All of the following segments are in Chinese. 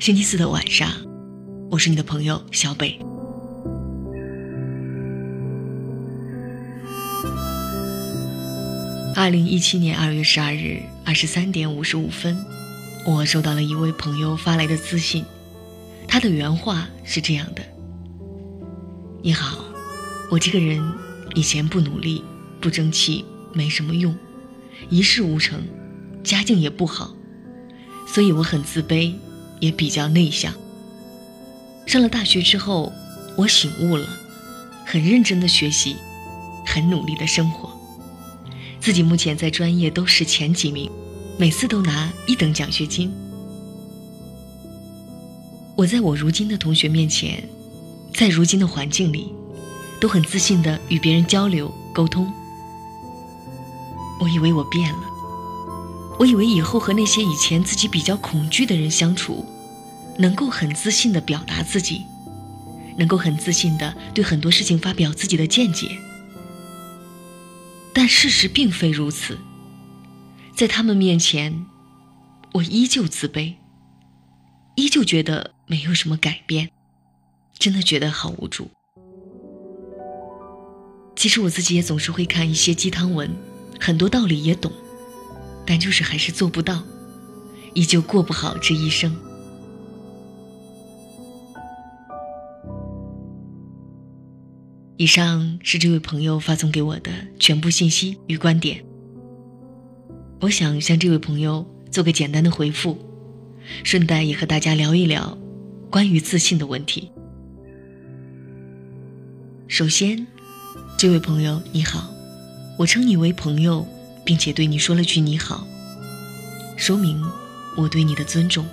星期四的晚上，我是你的朋友小北。2017年2月12日23:55，我收到了一位朋友发来的私信，他的原话是这样的：你好，我这个人以前不努力，不争气，没什么用，一事无成，家境也不好，所以我很自卑，也比较内向。上了大学之后，我醒悟了，很认真的学习，很努力的生活，自己目前在专业都是前几名，每次都拿1等奖学金。我在我如今的同学面前，在如今的环境里，都很自信地与别人交流沟通。我以为我变了，我以为以后和那些以前自己比较恐惧的人相处，能够很自信地表达自己，能够很自信地对很多事情发表自己的见解。但事实并非如此，在他们面前，我依旧自卑，依旧觉得没有什么改变，真的觉得好无助。其实我自己也总是会看一些鸡汤文，很多道理也懂，但就是还是做不到，依旧过不好这一生。以上是这位朋友发送给我的全部信息与观点。我想向这位朋友做个简单的回复，顺带也和大家聊一聊关于自信的问题。首先，这位朋友你好，我称你为朋友，并且对你说了句你好，说明我对你的尊重。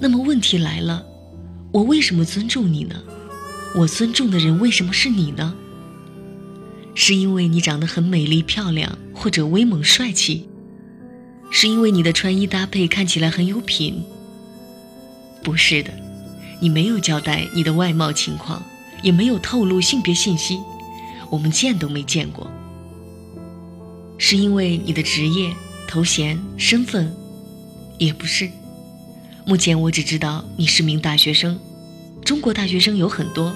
那么问题来了，我为什么尊重你呢？我尊重的人为什么是你呢？是因为你长得很美丽漂亮，或者威猛帅气？是因为你的穿衣搭配看起来很有品？不是的，你没有交代你的外貌情况，也没有透露性别信息，我们见都没见过。是因为你的职业、头衔、身份？也不是。目前我只知道你是名大学生，中国大学生有很多，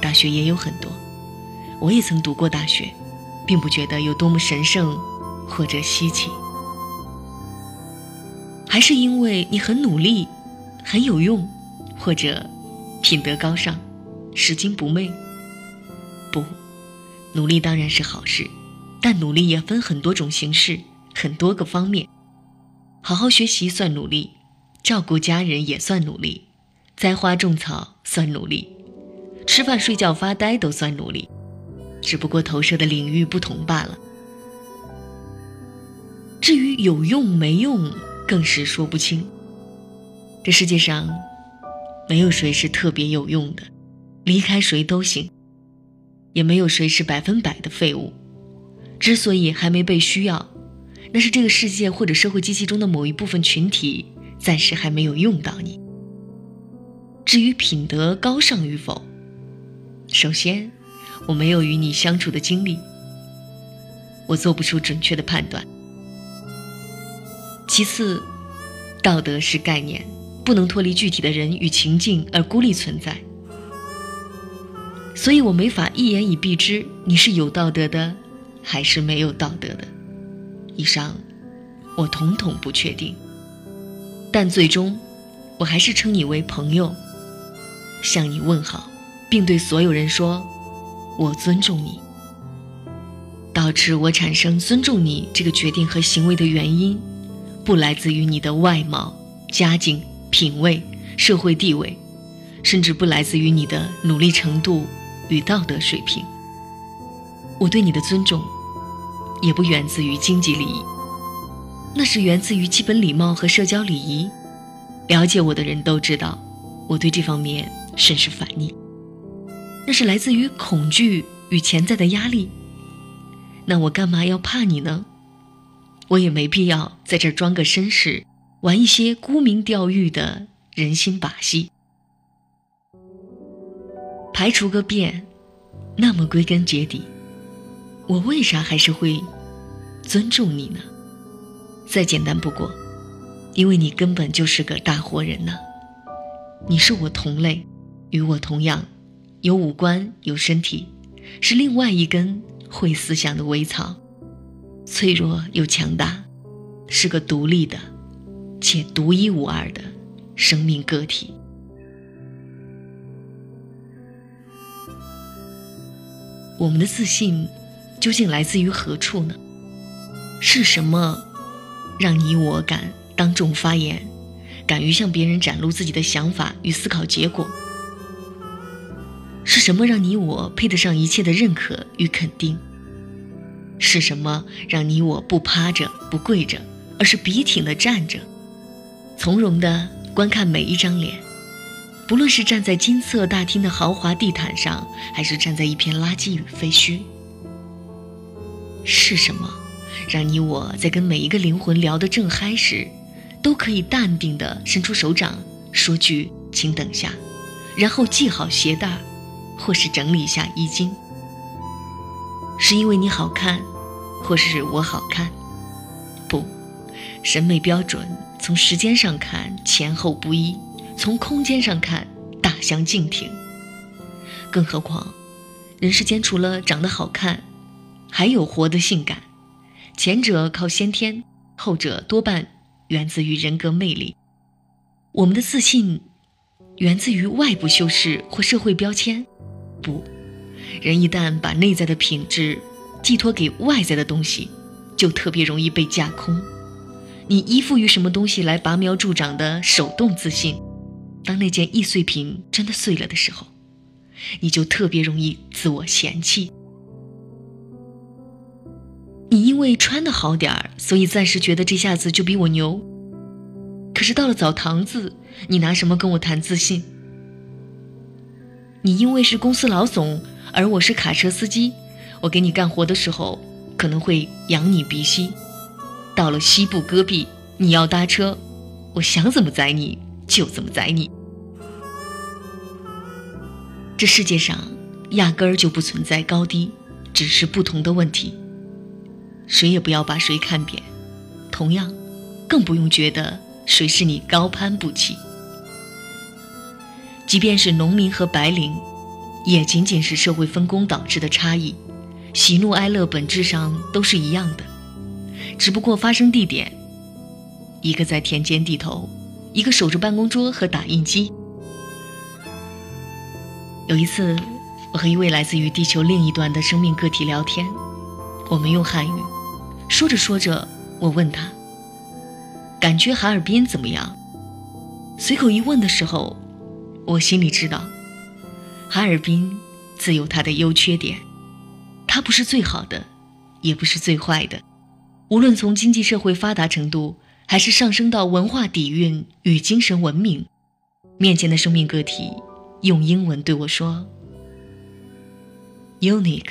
大学也有很多，我也曾读过大学，并不觉得有多么神圣或者稀奇。还是因为你很努力，很有用，或者品德高尚，拾金不昧？不，努力当然是好事，但努力也分很多种形式，很多个方面。好好学习算努力，照顾家人也算努力，栽花种草算努力，吃饭睡觉发呆都算努力，只不过投射的领域不同罢了。至于有用没用，更是说不清。这世界上没有谁是特别有用的，离开谁都行，也没有谁是100%的废物。之所以还没被需要，那是这个世界或者社会机器中的某一部分群体暂时还没有用到你。至于品德高尚与否，首先，我没有与你相处的经历，我做不出准确的判断。其次，道德是概念，不能脱离具体的人与情境而孤立存在，所以我没法一言以蔽之你是有道德的还是没有道德的。以上我统统不确定，但最终我还是称你为朋友，向你问好，并对所有人说我尊重你。导致我产生尊重你这个决定和行为的原因，不来自于你的外貌、家境、品味、社会地位，甚至不来自于你的努力程度与道德水平。我对你的尊重也不源自于经济利益，那是源自于基本礼貌和社交礼仪。了解我的人都知道，我对这方面甚是反逆，那是来自于恐惧与潜在的压力。那我干嘛要怕你呢？我也没必要在这儿装个绅士，玩一些沽名钓誉的人心把戏。排除个遍，那么归根结底，我为啥还是会尊重你呢？再简单不过，因为你根本就是个大活人呢。你是我同类，与我同样有五官有身体，是另外一根会思想的苇草，脆弱又强大，是个独立的且独一无二的生命个体。我们的自信究竟来自于何处呢？是什么让你我敢当众发言，敢于向别人展露自己的想法与思考结果？是什么让你我配得上一切的认可与肯定？是什么让你我不趴着不跪着，而是笔挺地站着，从容地观看每一张脸，不论是站在金色大厅的豪华地毯上，还是站在一片垃圾与废墟？是什么让你我在跟每一个灵魂聊得正嗨时，都可以淡定地伸出手掌，说句请等下，然后系好鞋带或是整理一下衣襟？是因为你好看，或是我好看？不，审美标准从时间上看前后不一，从空间上看大相径庭。更何况人世间除了长得好看，还有活得性感，前者靠先天，后者多半源自于人格魅力。我们的自信源自于外部修饰或社会标签？不，人一旦把内在的品质寄托给外在的东西，就特别容易被架空。你依附于什么东西来拔苗助长的手动自信，当那件易碎品真的碎了的时候，你就特别容易自我嫌弃。你因为穿得好点儿，所以暂时觉得这下子就比我牛，可是到了澡堂子，你拿什么跟我谈自信？你因为是公司老总，而我是卡车司机，我给你干活的时候可能会扬你鼻息，到了西部戈壁，你要搭车，我想怎么宰你就怎么宰你。这世界上压根儿就不存在高低，只是不同的问题。谁也不要把谁看扁，同样更不用觉得谁是你高攀不起。即便是农民和白领，也仅仅是社会分工导致的差异，喜怒哀乐本质上都是一样的，只不过发生地点，一个在田间地头，一个守着办公桌和打印机。有一次，我和一位来自于地球另一端的生命个体聊天，我们用汉语说着说着，我问他感觉哈尔滨怎么样。随口一问的时候，我心里知道哈尔滨自有它的优缺点，它不是最好的，也不是最坏的，无论从经济社会发达程度，还是上升到文化底蕴与精神文明。面前的生命个体用英文对我说 unique，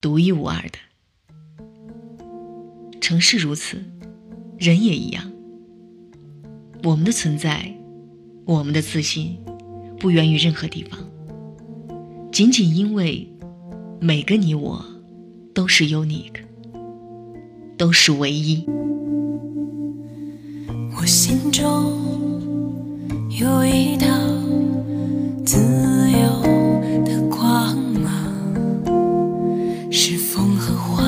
独一无二的。城市如此，人也一样。我们的存在，我们的自信，不源于任何地方，仅仅因为每个你我都是 unique， 都是唯一。我心中有一道自由的光芒，是风和花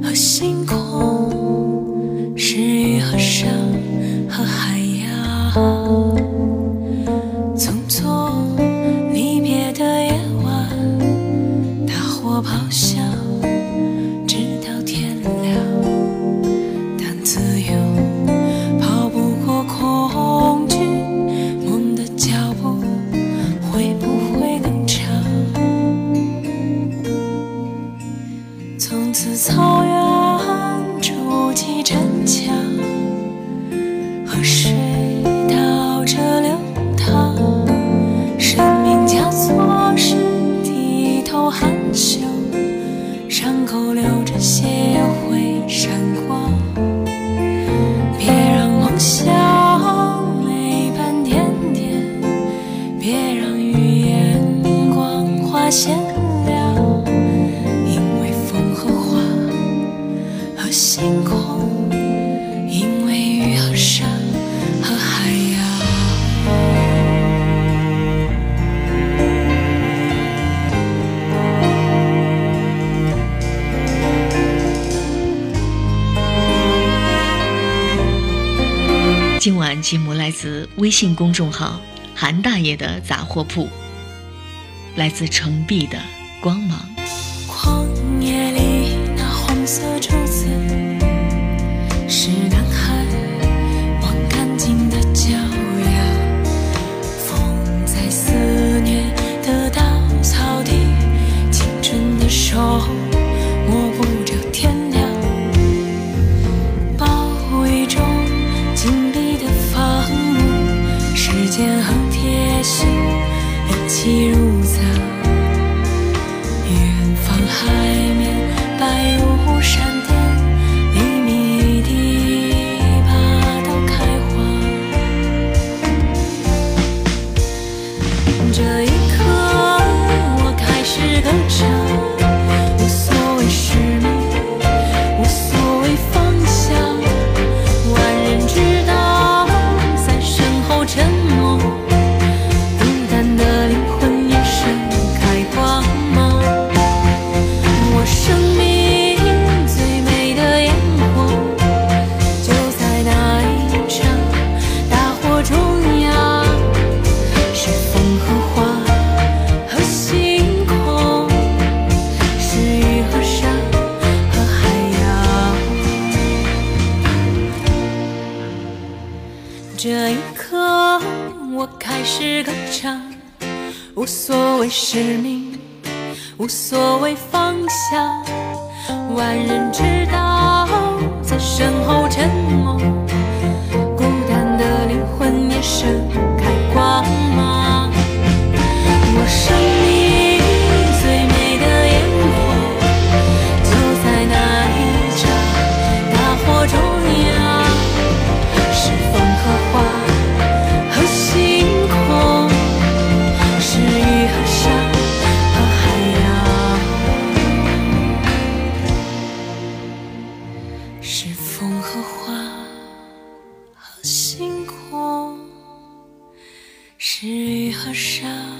和星空，是雨和山和海洋。匆匆离别的夜晚，大火咆哮直到天亮，但自由跑不过恐惧。梦的脚步会不会更长？从此草原筑起城墙，河水倒着流淌，生命交错时低头含羞，伤口流着血会闪光。别让梦想陪伴点点，别让语言光华鲜亮，因为风和花和星空，因为雨和山版节目来自微信公众号韩大爷的杂货铺，来自程璧的光芒。旷野里那红色种子，是男孩望干净的脚丫，风在思念的稻草地，青春的手摸不着天亮，包围中紧闭的房屋，时间很贴心，一起入藏。海面白如闪电，一米一滴把刀开花。这一刻我开始歌唱，无所谓使命，无所谓方向，万人知道在身后沉默，孤单的灵魂也盛开光芒。生命最美的烟火，就在那一场大火中央，是风和花和星空，是雨和沙和海洋。这一刻我开始歌唱，无所谓使命，无所谓方向，万人知道在身后沉默，孤单的灵魂也盛开光芒。我生命最美的烟火，就在那一场大火中央，是风和花和星空，是雨和沙。是雨和沙。